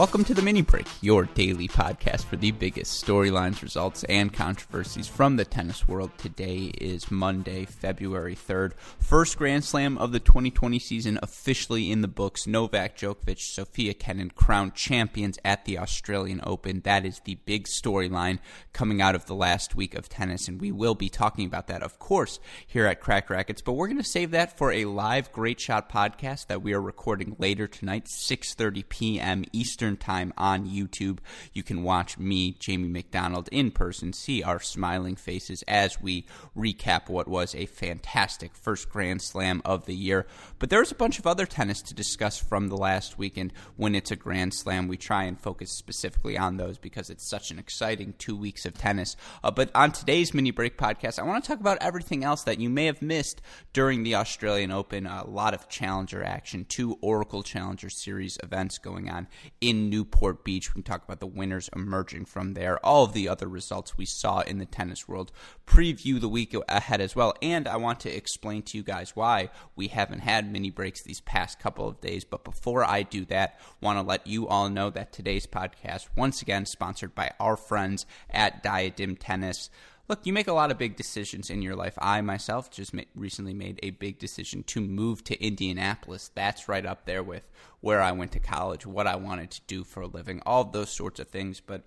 Welcome to the Mini Break, your daily podcast for the biggest storylines, results, and controversies from the tennis world. Today is Monday, February 3rd. First Grand Slam of the 2020 season officially in the books. Novak Djokovic, Sofia Kenin crowned champions at the Australian Open. That is the big storyline coming out of the last week of tennis, and we will be talking about that, of course, here at Cracked Racquets. But we're going to save that for a live Great Shot podcast that we are recording later tonight, 6:30 p.m. Eastern Time on YouTube. You can watch me, Jamie McDonald, in person, see our smiling faces as we recap what was a fantastic first Grand Slam of the year. But there's a bunch of other tennis to discuss from the last weekend. When it's a Grand Slam, we try and focus specifically on those because it's such an exciting 2 weeks of tennis. But on today's Mini Break podcast, I want to talk about everything else that you may have missed during the Australian Open. A lot of challenger action, two Oracle Challenger Series events going on in Newport Beach. We can talk about the winners emerging from there, all of the other results we saw in the tennis world, preview the week ahead as well, and I want to explain to you guys why we haven't had mini breaks these past couple of days. But before I do that, want to let you all know that today's podcast, once again, sponsored by our friends at Diadem Tennis. Look, you make a lot of big decisions in your life. I myself just recently made a big decision to move to Indianapolis. That's right up there with where I went to college, what I wanted to do for a living, all of those sorts of things. But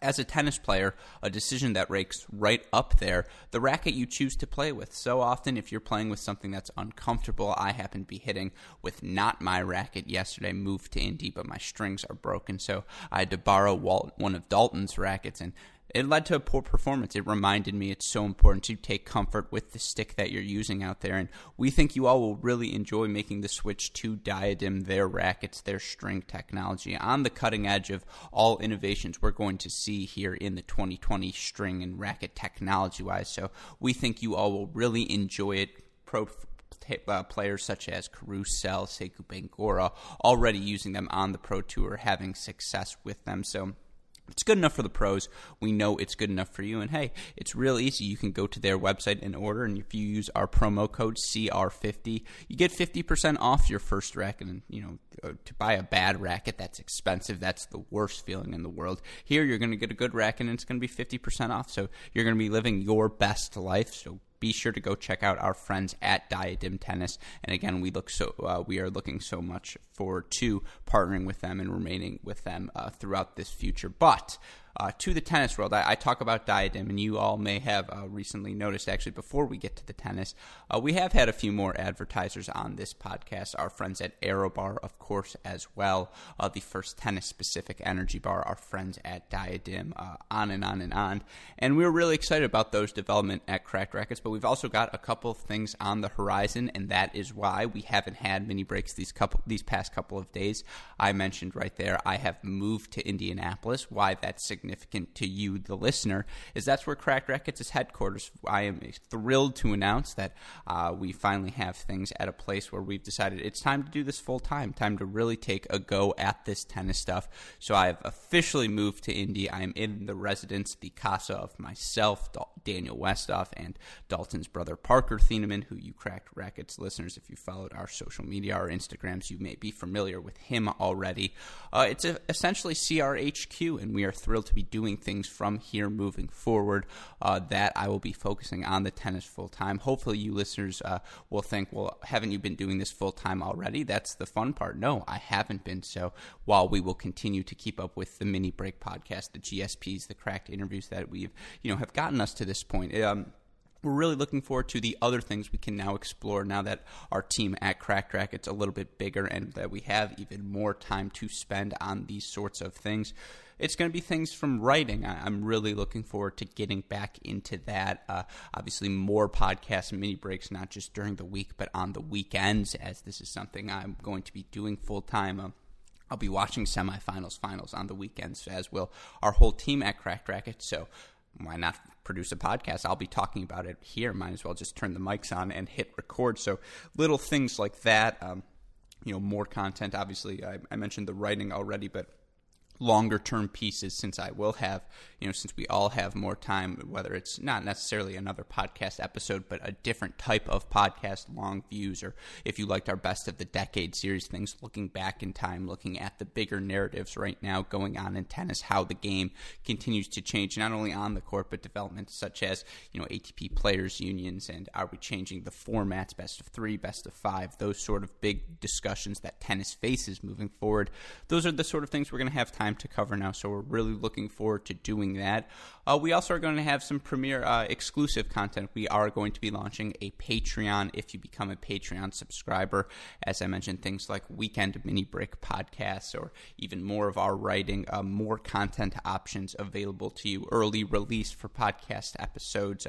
as a tennis player, a decision that ranks right up there, the racket you choose to play with. So often, if you're playing with something that's uncomfortable, I happen to be hitting with not my racket yesterday, moved to Indy, but my strings are broken. So I had to borrow one of Dalton's rackets, and it led to a poor performance. It reminded me it's so important to take comfort with the stick that you're using out there, and we think you all will really enjoy making the switch to Diadem, their rackets, their string technology, on the cutting edge of all innovations we're going to see here in the 2020 string and racket technology-wise. So we think you all will really enjoy it. Players such as Carousel, Sekou Bangora, already using them on the Pro Tour, having success with them. So it's good enough for the pros. We know it's good enough for you. And hey, it's real easy. You can go to their website and order. And if you use our promo code CR50, you get 50% off your first racket. And, you know, to buy a bad racket, that's expensive. That's the worst feeling in the world. Here, you're going to get a good racket, and it's going to be 50% off. So you're going to be living your best life. So be sure to go check out our friends at Diadem Tennis. And again, we are looking so much forward to partnering with them and remaining with them throughout this future. But to the tennis world, I talk about Diadem, and you all may have recently noticed, actually, before we get to the tennis, we have had a few more advertisers on this podcast. Our friends at AeroBar, of course, as well. The first tennis-specific energy bar, our friends at Diadem, on and on and on. And we're really excited about those development at Cracked Racquets, but we've also got a couple of things on the horizon, and that is why we haven't had mini breaks these past couple of days. I mentioned right there, I have moved to Indianapolis. Why that's significant to you, the listener, is that's where Cracked Racquets is headquarters. I am thrilled to announce that we finally have things at a place where we've decided it's time to do this full-time, time to really take a go at this tennis stuff. So I have officially moved to Indy. I am in the residence, the casa of myself, Daniel Westhoff, and Dalton's brother, Parker Thienemann, who you Cracked Racquets listeners, if you followed our social media, our Instagrams, you may be familiar with him already. It's essentially CRHQ, and we are thrilled to be doing things from here moving forward, that I will be focusing on the tennis full-time. Hopefully you listeners will think, well, haven't you been doing this full-time already? That's the fun part. No, I haven't been. So while we will continue to keep up with the Mini Break podcast, the GSPs, the Cracked interviews that we've, have gotten us to this point, we're really looking forward to the other things we can now explore now that our team at Cracked Racquets is a little bit bigger and that we have even more time to spend on these sorts of things. It's going to be things from writing. I'm really looking forward to getting back into that. Obviously, more podcasts and mini breaks, not just during the week, but on the weekends, as this is something I'm going to be doing full-time. I'll be watching semifinals, finals on the weekends, as will our whole team at Cracked Racquets. So why not produce a podcast? I'll be talking about it here. Might as well just turn the mics on and hit record. So little things like that, more content. Obviously, I mentioned the writing already, but longer term pieces, since I will have, since we all have more time, whether it's not necessarily another podcast episode, but a different type of podcast, long views, or if you liked our best of the decade series, things looking back in time, looking at the bigger narratives right now going on in tennis, how the game continues to change, not only on the court, but developments such as, ATP players unions, and are we changing the formats, best of three, best of five, those sort of big discussions that tennis faces moving forward. Those are the sort of things we're going to have time to cover now, so we're really looking forward to doing that. We also are going to have some premier exclusive content. We are going to be launching a Patreon if you become a Patreon subscriber. As I mentioned, things like weekend mini break podcasts, or even more of our writing, more content options available to you, early release for podcast episodes,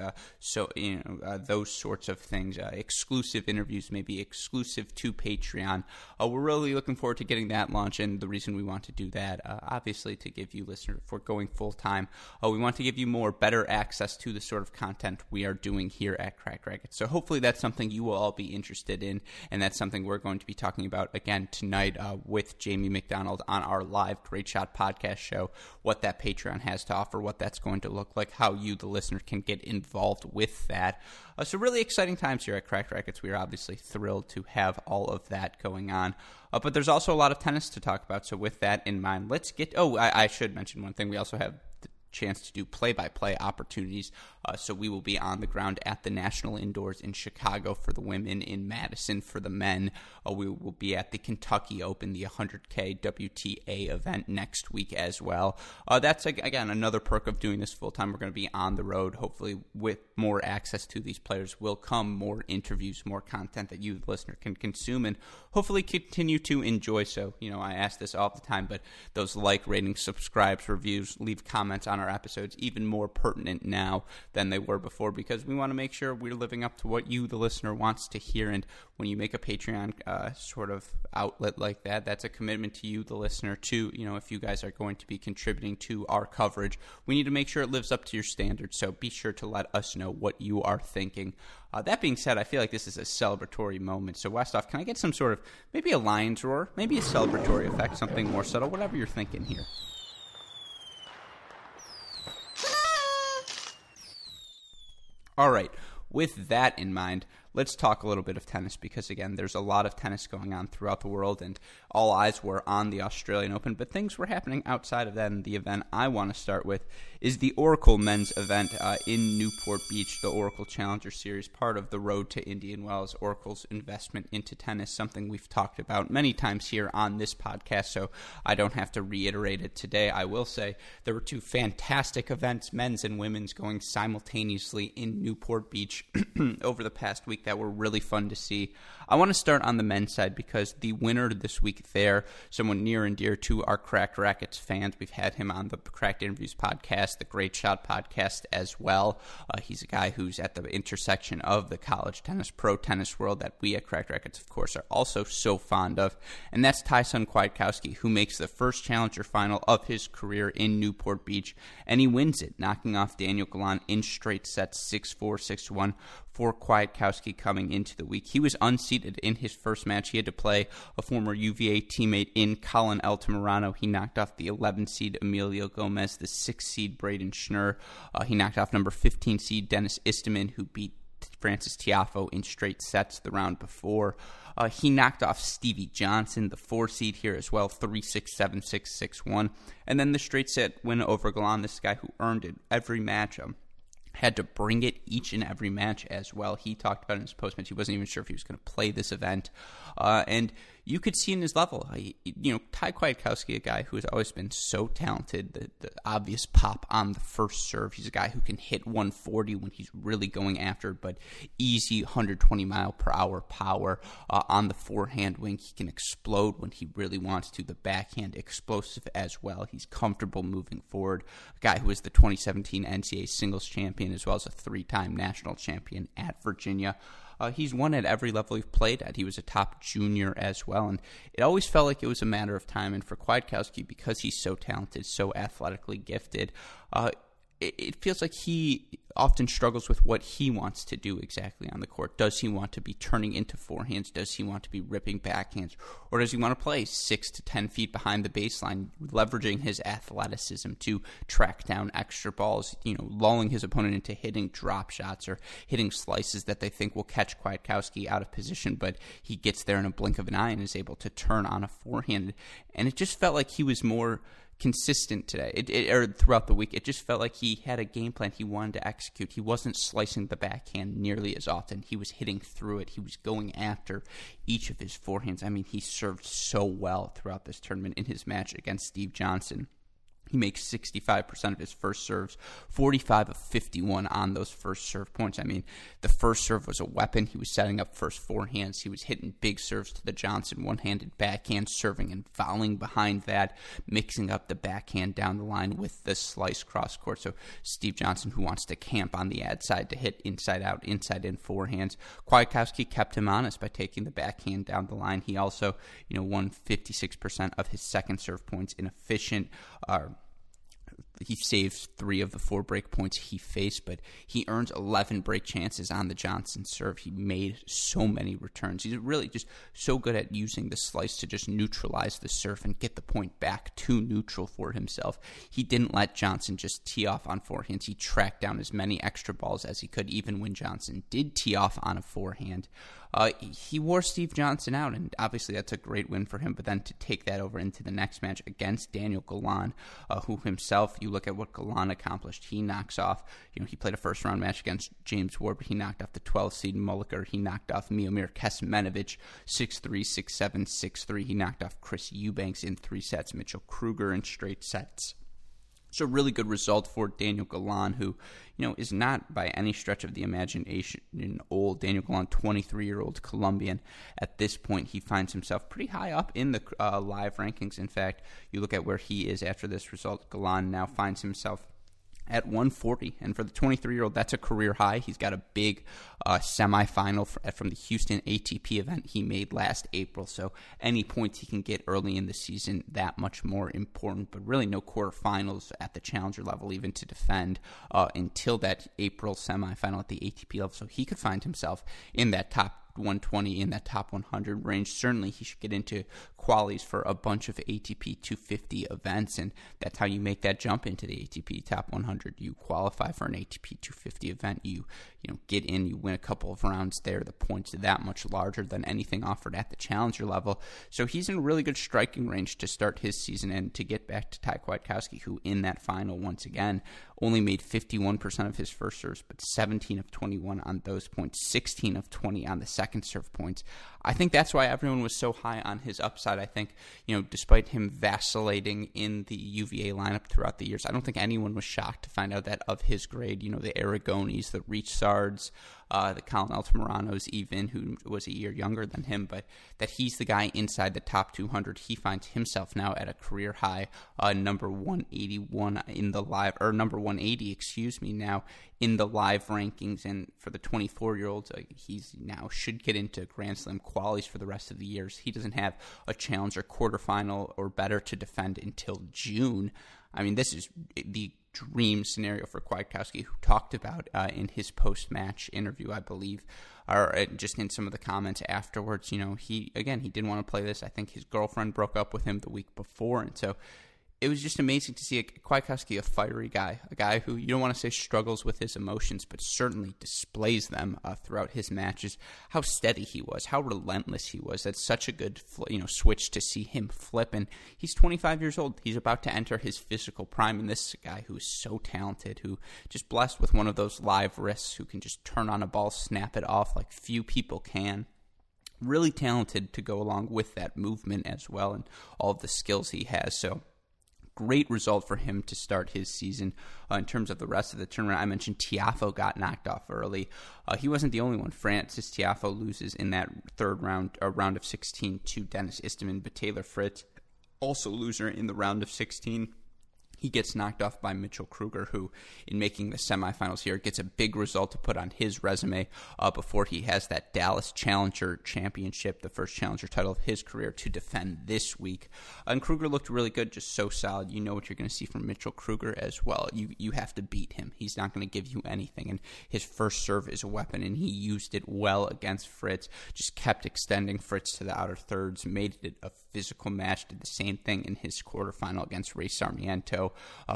those sorts of things, exclusive interviews, maybe exclusive to Patreon. We're really looking forward to getting that launch, and the reason we want to do that, obviously, to give you, listeners, if we're going full time, we want to give you more, better access to the sort of content we are doing here at Cracked Racquets. So hopefully that's something you will all be interested in, and that's something we're going to be talking about again tonight with Jamie McDonald on our live Great Shot podcast show, what that Patreon has to offer, what that's going to look like, how you, the listener, can get involved with that. So really exciting times here at Cracked Racquets. We are obviously thrilled to have all of that going on. But there's also a lot of tennis to talk about, so with that in mind, let's get... I should mention one thing. We also have the chance to do play-by-play opportunities, so we will be on the ground at the National Indoors in Chicago for the women, in Madison for the men. We will be at the Kentucky Open, the 100K WTA event next week as well. That's, again, another perk of doing this full-time. We're going to be on the road. Hopefully, with more access to these players will come more interviews, more content that you, the listener, can consume and hopefully continue to enjoy. So, I ask this all the time, but those like, ratings, subscribes, reviews, leave comments on our episodes, even more pertinent now than they were before, because we want to make sure we're living up to what you, the listener, wants to hear. And when you make a Patreon sort of outlet like that, that's a commitment to you, the listener, too. If you guys are going to be contributing to our coverage, we need to make sure it lives up to your standards. So be sure to let us know what you are thinking. That being said, I feel like this is a celebratory moment. So, Westhoff, can I get some sort of, maybe a lion's roar, maybe a celebratory effect, something more subtle, whatever you're thinking here? All right, with that in mind, let's talk a little bit of tennis, because, again, there's a lot of tennis going on throughout the world, and all eyes were on the Australian Open, but things were happening outside of that, and the event I want to start with is the Oracle men's event in Newport Beach, the Oracle Challenger Series, part of the Road to Indian Wells, Oracle's investment into tennis, something we've talked about many times here on this podcast, so I don't have to reiterate it today. I will say there were two fantastic events, men's and women's, going simultaneously in Newport Beach over the past week that were really fun to see. I want to start on the men's side, because the winner this week there, someone near and dear to our Cracked Racquets fans, we've had him on the Cracked Interviews podcast, the Great Shot podcast as well. He's a guy who's at the intersection of the college tennis, pro tennis world that we at Cracked Racquets, of course, are also so fond of, and that's Tyson Kwiatkowski, who makes the first Challenger final of his career in Newport Beach, and he wins it, knocking off Daniel Galan in straight sets, 6-4, 6-1, for Kwiatkowski coming into the week. He was unseeded in his first match. He had to play a former UVA teammate in Colin Altamirano. He knocked off the 11th seed Emilio Gomez, the 6th seed Braden Schnur. He knocked off number 15 seed Dennis Istomin, who beat Francis Tiafoe in straight sets the round before. He knocked off Stevie Johnson, the 4 seed here as well, 3-6, 7-6, 6-1. And then the straight set win over Galan, this guy who earned it every match. Had to bring it each and every match as well. He talked about in his post-match, he wasn't even sure if he was going to play this event. And you could see in his level, Ty Kwiatkowski, a guy who has always been so talented, the obvious pop on the first serve. He's a guy who can hit 140 when he's really going after, but easy 120-mile-per-hour power on the forehand wing. He can explode when he really wants to. The backhand explosive as well. He's comfortable moving forward. A guy who was the 2017 NCAA singles champion, as well as a 3-time national champion at Virginia. He's won at every level he's played at. He was a top junior as well, and it always felt like it was a matter of time. And for Kwiatkowski, because he's so talented, so athletically gifted, it feels like he often struggles with what he wants to do exactly on the court. Does he want to be turning into forehands? Does he want to be ripping backhands? Or does he want to play 6 to 10 feet behind the baseline, leveraging his athleticism to track down extra balls, lulling his opponent into hitting drop shots or hitting slices that they think will catch Kwiatkowski out of position, but he gets there in a blink of an eye and is able to turn on a forehand. And it just felt like he was more consistent today, or throughout the week. It just felt like he had a game plan he wanted to execute. He wasn't slicing the backhand nearly as often. He was hitting through it. He was going after each of his forehands. I mean, he served so well throughout this tournament. In his match against Steve Johnson, he makes 65% of his first serves, 45 of 51 on those first serve points. I mean, the first serve was a weapon. He was setting up first forehands. He was hitting big serves to the Johnson, one-handed backhand, serving and fouling behind that, mixing up the backhand down the line with the slice cross-court. So Steve Johnson, who wants to camp on the ad side to hit inside-out, inside-in forehands. Kwiatkowski kept him honest by taking the backhand down the line. He also, won 56% of his second serve points in efficient he saves 3 of the 4 break points he faced, but he earns 11 break chances on the Johnson serve. He made so many returns. He's really just so good at using the slice to just neutralize the serve and get the point back to neutral for himself. He didn't let Johnson just tee off on forehands. He tracked down as many extra balls as he could, even when Johnson did tee off on a forehand. He wore Steve Johnson out, and obviously that's a great win for him, but then to take that over into the next match against Daniel Galan, who himself, you look at what Galan accomplished. He knocks off, he played a first-round match against James Ward, but he knocked off the 12th seed Mulliker. He knocked off Miomir Kesmenovic 6-3, 6-7, 6-3. He knocked off Chris Eubanks in 3 sets, Mitchell Krueger in straight sets. So really good result for Daniel Galan, who, is not by any stretch of the imagination an old. Daniel Galan, 23-year-old Colombian. At this point, he finds himself pretty high up in the live rankings. In fact, you look at where he is after this result. Galan now finds himself at 140, and for the 23-year-old, that's a career high. He's got a big semifinal from the Houston ATP event he made last April, so any points he can get early in the season, that much more important, but really no quarterfinals at the challenger level even to defend until that April semifinal at the ATP level, so he could find himself in that top 120, in that top 100 range. Certainly he should get into qualies for a bunch of ATP 250 events, and that's how you make that jump into the ATP top 100. You qualify for an ATP 250 event, you get in, you win a couple of rounds there, the points are that much larger than anything offered at the challenger level. So he's in a really good striking range to start his season, and to get back to Ty Kwiatkowski, who in that final once again only made 51% of his first serves, but 17 of 21 on those points, 16 of 20 on the second serve points. I think that's why everyone was so high on his upside. I think, despite him vacillating in the UVA lineup throughout the years, I don't think anyone was shocked to find out that of his grade, the Aragonis, the Richards, the Colin Altamiranos even, who was a year younger than him, but that he's the guy inside the top 200. He finds himself now at a career high, number 181 in the live, or number 180, now in the live rankings. And for the 24-year-olds, he's now should get into Grand Slam qualies for the rest of the years. He doesn't have a challenger quarterfinal or better to defend until June. I mean, this is the dream scenario for Kwiatkowski, who talked about in his post-match interview, I believe, or just in some of the comments afterwards. He didn't want to play this. I think his girlfriend broke up with him the week before, and so it was just amazing to see Kwiatkowski, a fiery guy, a guy who you don't want to say struggles with his emotions, but certainly displays them throughout his matches. How steady he was, how relentless he was. That's such a good switch to see him flip. And he's 25 years old. He's about to enter his physical prime. And this is a guy who is so talented, who just blessed with one of those live wrists, who can just turn on a ball, snap it off like few people can. Really talented to go along with that movement as well, and all of the skills he has. So great result for him to start his season. In terms of the rest of the tournament, I mentioned Tiafoe got knocked off early. He wasn't the only one. Francis Tiafoe loses in that third round, round of 16, to Dennis Istomin, but Taylor Fritz, also loser in the round of 16, He gets knocked off by Mitchell Krueger, who, in making the semifinals here, gets a big result to put on his resume before he has that Dallas Challenger Championship, the first Challenger title of his career, to defend this week. And Krueger looked really good, just so solid. You know what you're going to see from Mitchell Krueger as well. You have to beat him. He's not going to give you anything. And his first serve is a weapon, and he used it well against Fritz, just kept extending Fritz to the outer thirds, made it a physical match, did the same thing in his quarterfinal against Ray Sarmiento.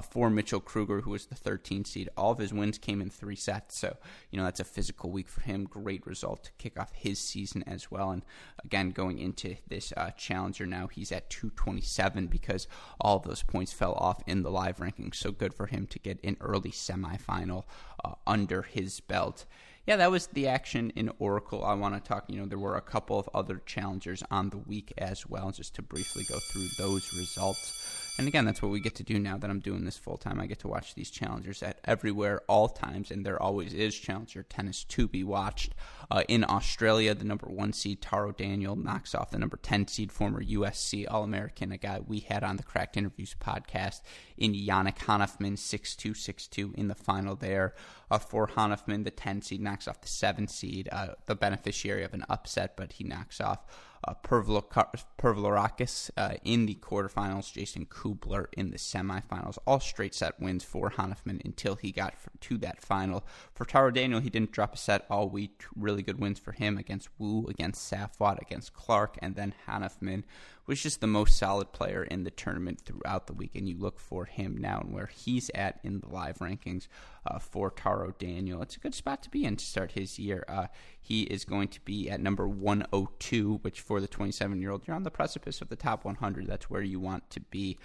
For Mitchell Krueger, who was the 13th seed. All of his wins came in three sets, so that's a physical week for him. Great result to kick off his season as well. And again, going into this challenger now, he's at 227 because all of those points fell off in the live rankings, so good for him to get an early semifinal under his belt. Yeah, that was the action in Oracle. I want to talk, there were a couple of other challengers on the week as well, just to briefly go through those results. And again, that's what we get to do now that I'm doing this full time. I get to watch these challengers at everywhere, all times, and there always is challenger tennis to be watched. In Australia, the number 1 seed, Taro Daniel, knocks off the number 10 seed, former USC All-American, a guy we had on the Cracked Interviews podcast, in Yannick Hanfmann, 6-2, 6-2 in the final there. For Hanfmann, the 10 seed knocks off the 7 seed, the beneficiary of an upset, but he knocks off Pervlorakis in the quarterfinals, Jason Kubler in the semifinals. All straight set wins for Hanfmann until he got to that final. For Taro Daniel, he didn't drop a set all week. Really good wins for him against Wu, against Safwat, against Clark, and then Hanfmann was just the most solid player in the tournament throughout the week, and you look for him now and where he's at in the live rankings for Taro Daniel. It's a good spot to be in to start his year. He is going to be at number 102, which for the 27-year-old, you're on the precipice of the top 100. That's where you want to be.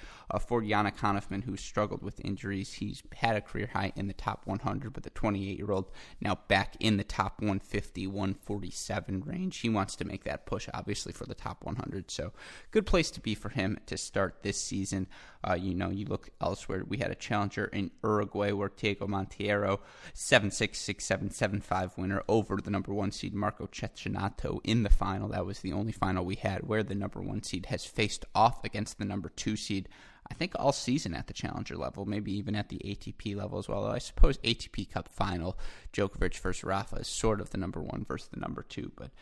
For Yannick Hanfmann, who struggled with injuries, he's had a career high in the top 100, but the 28-year-old now back in the top 150, 147 range. He wants to make that push, obviously, for the top 100, so good place to be for him to start this season. You look elsewhere. We had a challenger in Uruguay where Diego Monteiro, 7-6, 6-7, 7-5 winner over the number 1 seed Marco Cecchinato in the final. That was the only final we had where the number 1 seed has faced off against the number 2 seed, I think, all season at the challenger level, maybe even at the ATP level as well. I suppose ATP Cup final, Djokovic versus Rafa, is sort of the number 1 versus the number 2. But,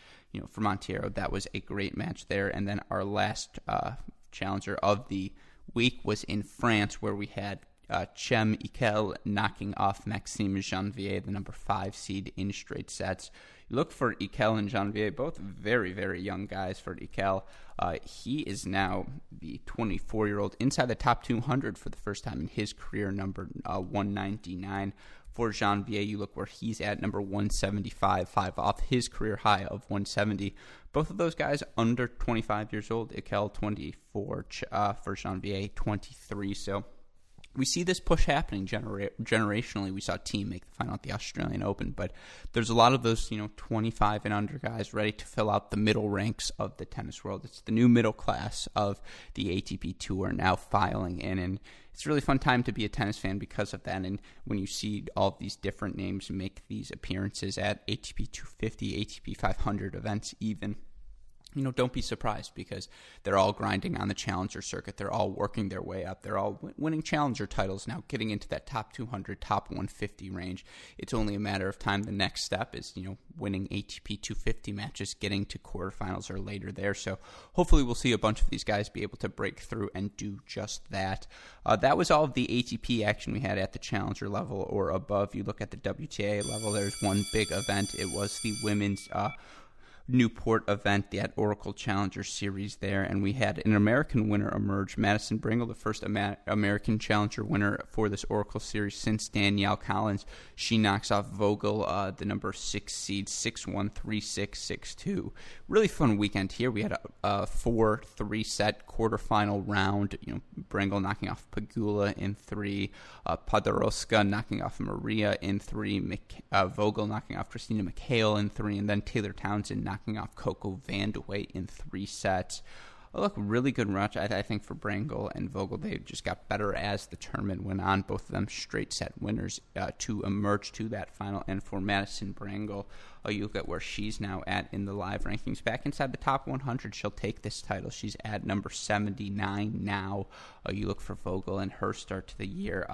for Monteiro, that was a great match there. And then our last challenger of the week was in France, where we had Chem Ikel knocking off Maxime Janvier, the number 5 seed, in straight sets. Look for Ikel and Janvier, both very, very young guys. For Ikel, he is now the 24-year-old inside the top 200 for the first time in his career, number 199. For Janvier, you look where he's at, number 175, 5 off his career high of 170. Both of those guys under 25 years old. Ikel, 24, for Janvier, 23, so we see this push happening generationally. We saw a team make the final at the Australian Open, but there's a lot of those 25 and under guys ready to fill out the middle ranks of the tennis world. It's the new middle class of the ATP Tour now filing in, and it's a really fun time to be a tennis fan because of that. And when you see all of these different names make these appearances at ATP 250, ATP 500 events even, don't be surprised, because they're all grinding on the challenger circuit. They're all working their way up. They're all winning challenger titles now, getting into that top 200, top 150 range. It's only a matter of time. The next step is, winning ATP 250 matches, getting to quarterfinals or later there. So hopefully we'll see a bunch of these guys be able to break through and do just that. That was all of the ATP action we had at the challenger level or above. You look at the WTA level, there's one big event. It was the women's Newport event, the Oracle Challenger Series there, and we had an American winner emerge, Madison Brengle, the first American Challenger winner for this Oracle Series since Danielle Collins. She knocks off Vogel, the number 6 seed, 6-1, 3-6, 6-2. Really fun weekend here. We had a 4-3 set quarterfinal round. Brengle knocking off Pagula in 3, Paderewska knocking off Maria in 3, Vogel knocking off Christina McHale in 3, and then Taylor Townsend knocking off Coco Vandeweghe in 3 sets. a look, really good match, I think, for Brengle and Vogel. They just got better as the tournament went on, both of them straight set winners to emerge to that final. And for Madison Brengle, you look at where she's now at in the live rankings. Back inside the top 100, she'll take this title. She's at number 79 now. You look for Vogel and her start to the year.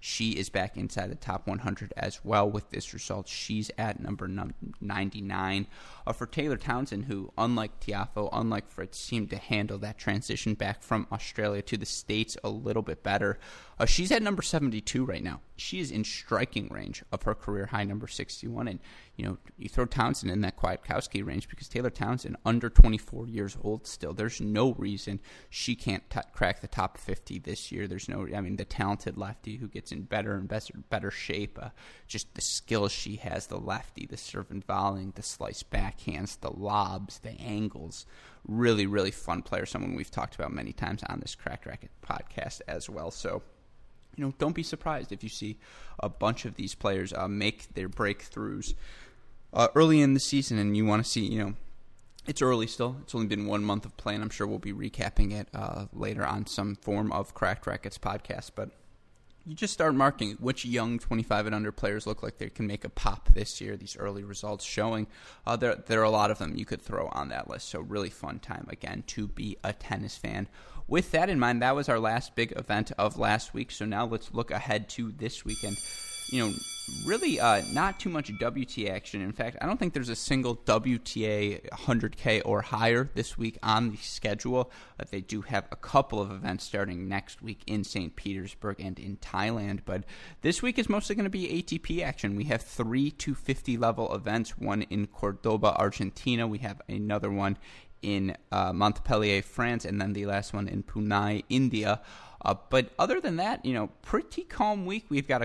She is back inside the top 100 as well with this result. She's at number 99. For Taylor Townsend, who, unlike Tiafoe, unlike Fritz, seemed to handle that transition back from Australia to the States a little bit better. She's at number 72 right now. She is in striking range of her career high number 61. And, you know, you throw Townsend in that Kwiatkowski range because Taylor Townsend, under 24 years old still, there's no reason she can't crack the top 50 this year. There's no, I mean, the talented lefty who gets in better and better shape, just the skills she has, the lefty, the serve and volleying, the slice backhands, the lobs, the angles. Really, really fun player, someone we've talked about many times on this Cracked Racquet podcast as well. So, you know, don't be surprised if you see a bunch of these players make their breakthroughs early in the season, and you want to see, you know, it's early still. It's only been 1 month of play, and I'm sure we'll be recapping it later on some form of Cracked Racquets podcast, but you just start marking which young 25 and under players look like they can make a pop this year. These early results showing there are a lot of them you could throw on that list. So really fun time, again, to be a tennis fan. With that in mind, that was our last big event of last week. So now let's look ahead to this weekend. You know, really not too much WTA action. In fact, I don't think there's a single WTA 100K or higher this week on the schedule. But they do have a couple of events starting next week in St. Petersburg and in Thailand. But this week is mostly going to be ATP action. We have 3 250 level events, one in Cordoba, Argentina. We have another one in Montpellier, France, and then the last one in Pune, India. But other than that, you know, pretty calm week. We've got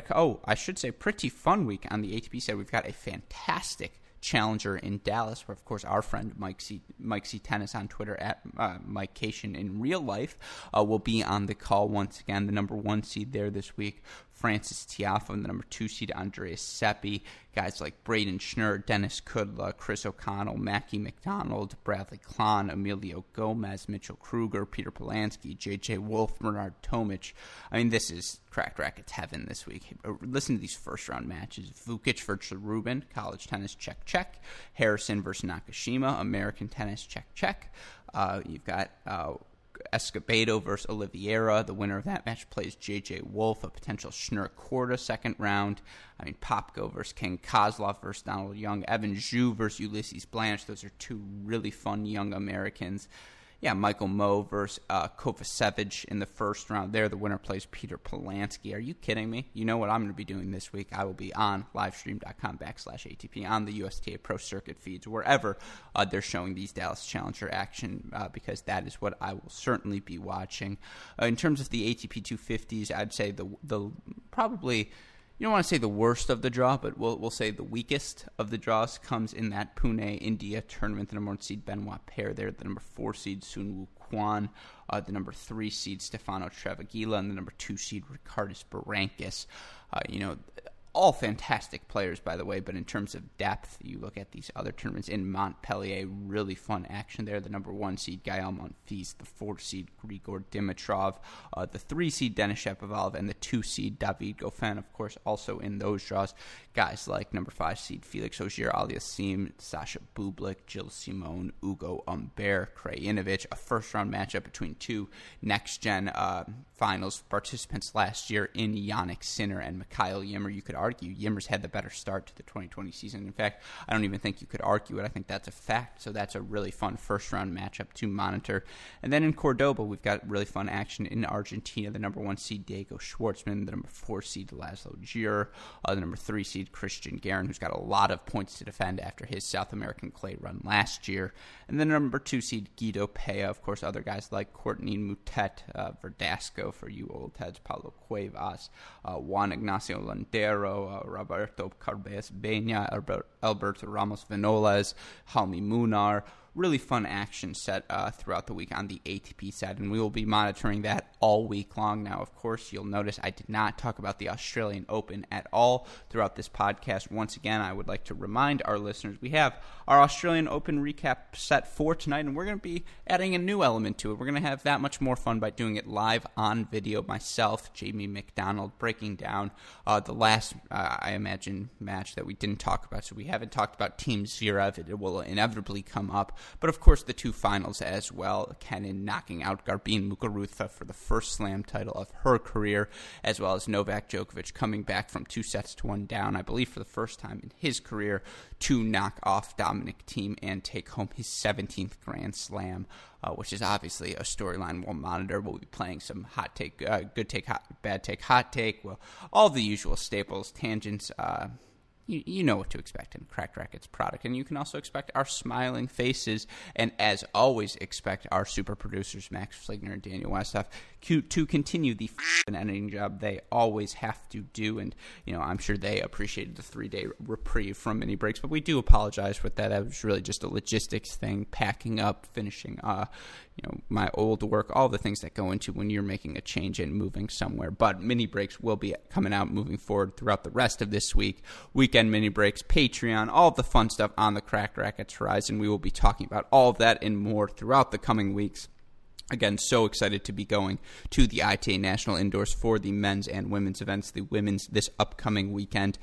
pretty fun week on the ATP side. We've got a fantastic challenger in Dallas, where, of course, our friend Mike C. Tennis on Twitter, at Mike Cation in real life, will be on the call once again. The number 1 seed there this week, Francis Tiafoe, and the number 2 seed, Andreas Seppi. Guys like Braden Schnur, Dennis Kudla, Chris O'Connell, Mackie McDonald, Bradley Klon, Emilio Gomez, Mitchell Krueger, Peter Polanski, J.J. Wolf, Bernard Tomic. I mean, this is Cracked Racquets heaven this week. Listen to these first-round matches. Vukic versus Rubin, college tennis, check. Harrison versus Nakashima, American tennis, check. You've got Escobedo versus Oliveira. The winner of that match plays J.J. Wolf, a potential Schnur Korda second round. I mean, Popko versus King Kozlov versus Donald Young. Evan Zhu versus Ulysses Blanche. Those are two really fun young Americans. Yeah, Michael Moe versus Kovacevic in the first round there. The winner plays Peter Polanski. Are you kidding me? You know what I'm going to be doing this week. I will be on livestream.com/ATP on the USTA Pro Circuit feeds, wherever they're showing these Dallas Challenger action, because that is what I will certainly be watching. In terms of the ATP 250s, I'd say the probably, you don't want to say the worst of the draw, but we'll say the weakest of the draws comes in that Pune, India tournament. The number 1 seed, Benoit Paire there. The number 4 seed, Sunwoo Kwon. The number 3 seed, Stefano Travaglina. And the number 2 seed, Ricardus Berankis. You know, all fantastic players, by the way, but in terms of depth, you look at these other tournaments. In Montpellier, really fun action there. The number 1 seed, Gael Monfils, the 4 seed, Grigor Dimitrov, the 3 seed, Denis Shapovalov, and the 2 seed, David Goffin, of course, also in those draws. Guys like number 5 seed, Felix Auger-Aliassime, Sasha Bublik, Jill Simone, Ugo Umber, Krajinovic, a first-round matchup between two next-gen finals participants last year in Yannick Sinner and Mikhail Ymer. You could argue Ymer's had the better start to the 2020 season. In fact, I don't even think you could argue it. I think that's a fact. So that's a really fun first-round matchup to monitor. And then in Cordoba, we've got really fun action in Argentina. The number 1 seed, Diego Schwartzman. The number 4 seed, Laszlo Gure. The number 3 seed, Christian Garin, who's got a lot of points to defend after his South American clay run last year. And then the number 2 seed, Guido Pea. Of course, other guys like Courtney Moutet, Verdasco for you old heads, Paulo Cuevas, Juan Ignacio Landero, Roberto Carbeas Benya, Alberto Ramos Vinolas, Helmi Munar, really fun action set throughout the week on the ATP side, and we will be monitoring that all week long. Now, of course, you'll notice I did not talk about the Australian Open at all throughout this podcast. Once again, I would like to remind our listeners we have our Australian Open recap set for tonight, and we're going to be adding a new element to it. We're going to have that much more fun by doing it live on video. Myself, Jamie McDonald, breaking down the last, I imagine, match that we didn't talk about. So we haven't talked about Team Zverev. It will inevitably come up. But, of course, the two finals as well. Kenin knocking out Garbine Muguruza for the first slam title of her career, as well as Novak Djokovic coming back from 2-1 down, I believe for the first time in his career, to knock off Dominic Thiem and take home his 17th Grand Slam, which is obviously a storyline we'll monitor. We'll be playing some hot take, good take, bad take, hot take. Well, all the usual staples, tangents. You know what to expect in Cracked Racquets product, and you can also expect our smiling faces, and as always, expect our super producers, Max Fligner and Daniel Westhoff, to continue the editing job they always have to do, and you know I'm sure they appreciated the 3-day reprieve from mini breaks, but we do apologize for that. That was really just a logistics thing, packing up, finishing, you know, my old work, all the things that go into when you're making a change and moving somewhere. But mini breaks will be coming out moving forward throughout the rest of this week. Weekend mini breaks, Patreon, all the fun stuff on the Cracked Racquets horizon. We will be talking about all of that and more throughout the coming weeks. Again, so excited to be going to the ITA National Indoors for the men's and women's events, the women's this upcoming weekend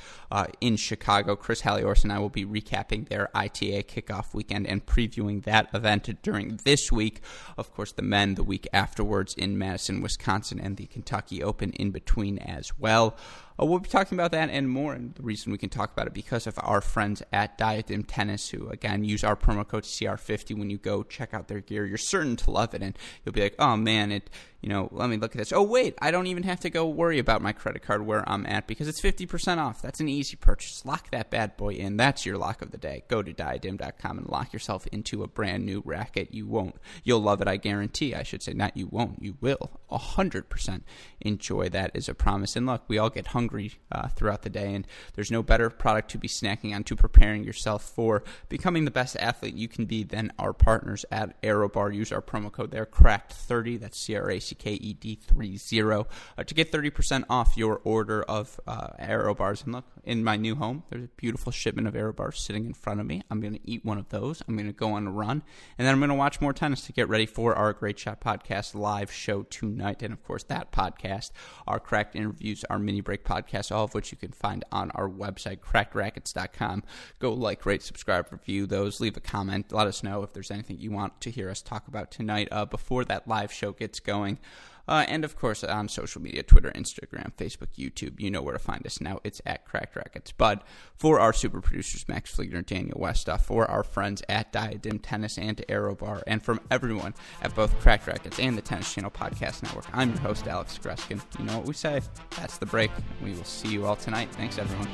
in Chicago. Chris Halliorce and I will be recapping their ITA kickoff weekend and previewing that event during this week. Of course, the men the week afterwards in Madison, Wisconsin, and the Kentucky Open in between as well. We'll be talking about that and more, and the reason we can talk about it because of our friends at Diadem Tennis, who, again, use our promo code CR50 when you go check out their gear. You're certain to love it, and you'll be like, oh, man, it... You know, let me look at this. Oh, wait, I don't even have to go worry about my credit card where I'm at because it's 50% off. That's an easy purchase. Lock that bad boy in. That's your lock of the day. Go to diadem.com and lock yourself into a brand new racket. You won't. You'll love it, I guarantee. I should say not you won't. You will 100% enjoy that as a promise. And look, we all get hungry throughout the day, and there's no better product to be snacking on to preparing yourself for becoming the best athlete you can be than our partners at AeroBar. Use our promo code there, CRACKED30. That's CRACKED. CKED30 to get 30% off your order of Aero Bars. And look, in my new home, there's a beautiful shipment of Aero Bars sitting in front of me. I'm going to eat one of those. I'm going to go on a run, and then I'm going to watch more tennis to get ready for our Great Shot Podcast live show tonight. And of course, that podcast, our Cracked interviews, our mini break podcast, all of which you can find on our website, CrackedRacquets.com. Go like, rate, subscribe, review those, leave a comment, let us know if there's anything you want to hear us talk about tonight before that live show gets going. And, of course, on social media, Twitter, Instagram, Facebook, YouTube, you know where to find us now. It's at Cracked Racquets. But for our super producers, Max Fligner, Daniel Westhoff, for our friends at Diadem Tennis and Aero Bar, and from everyone at both Cracked Racquets and the Tennis Channel Podcast Network, I'm your host, Alex Greskin. You know what we say. That's the break. We will see you all tonight. Thanks, everyone.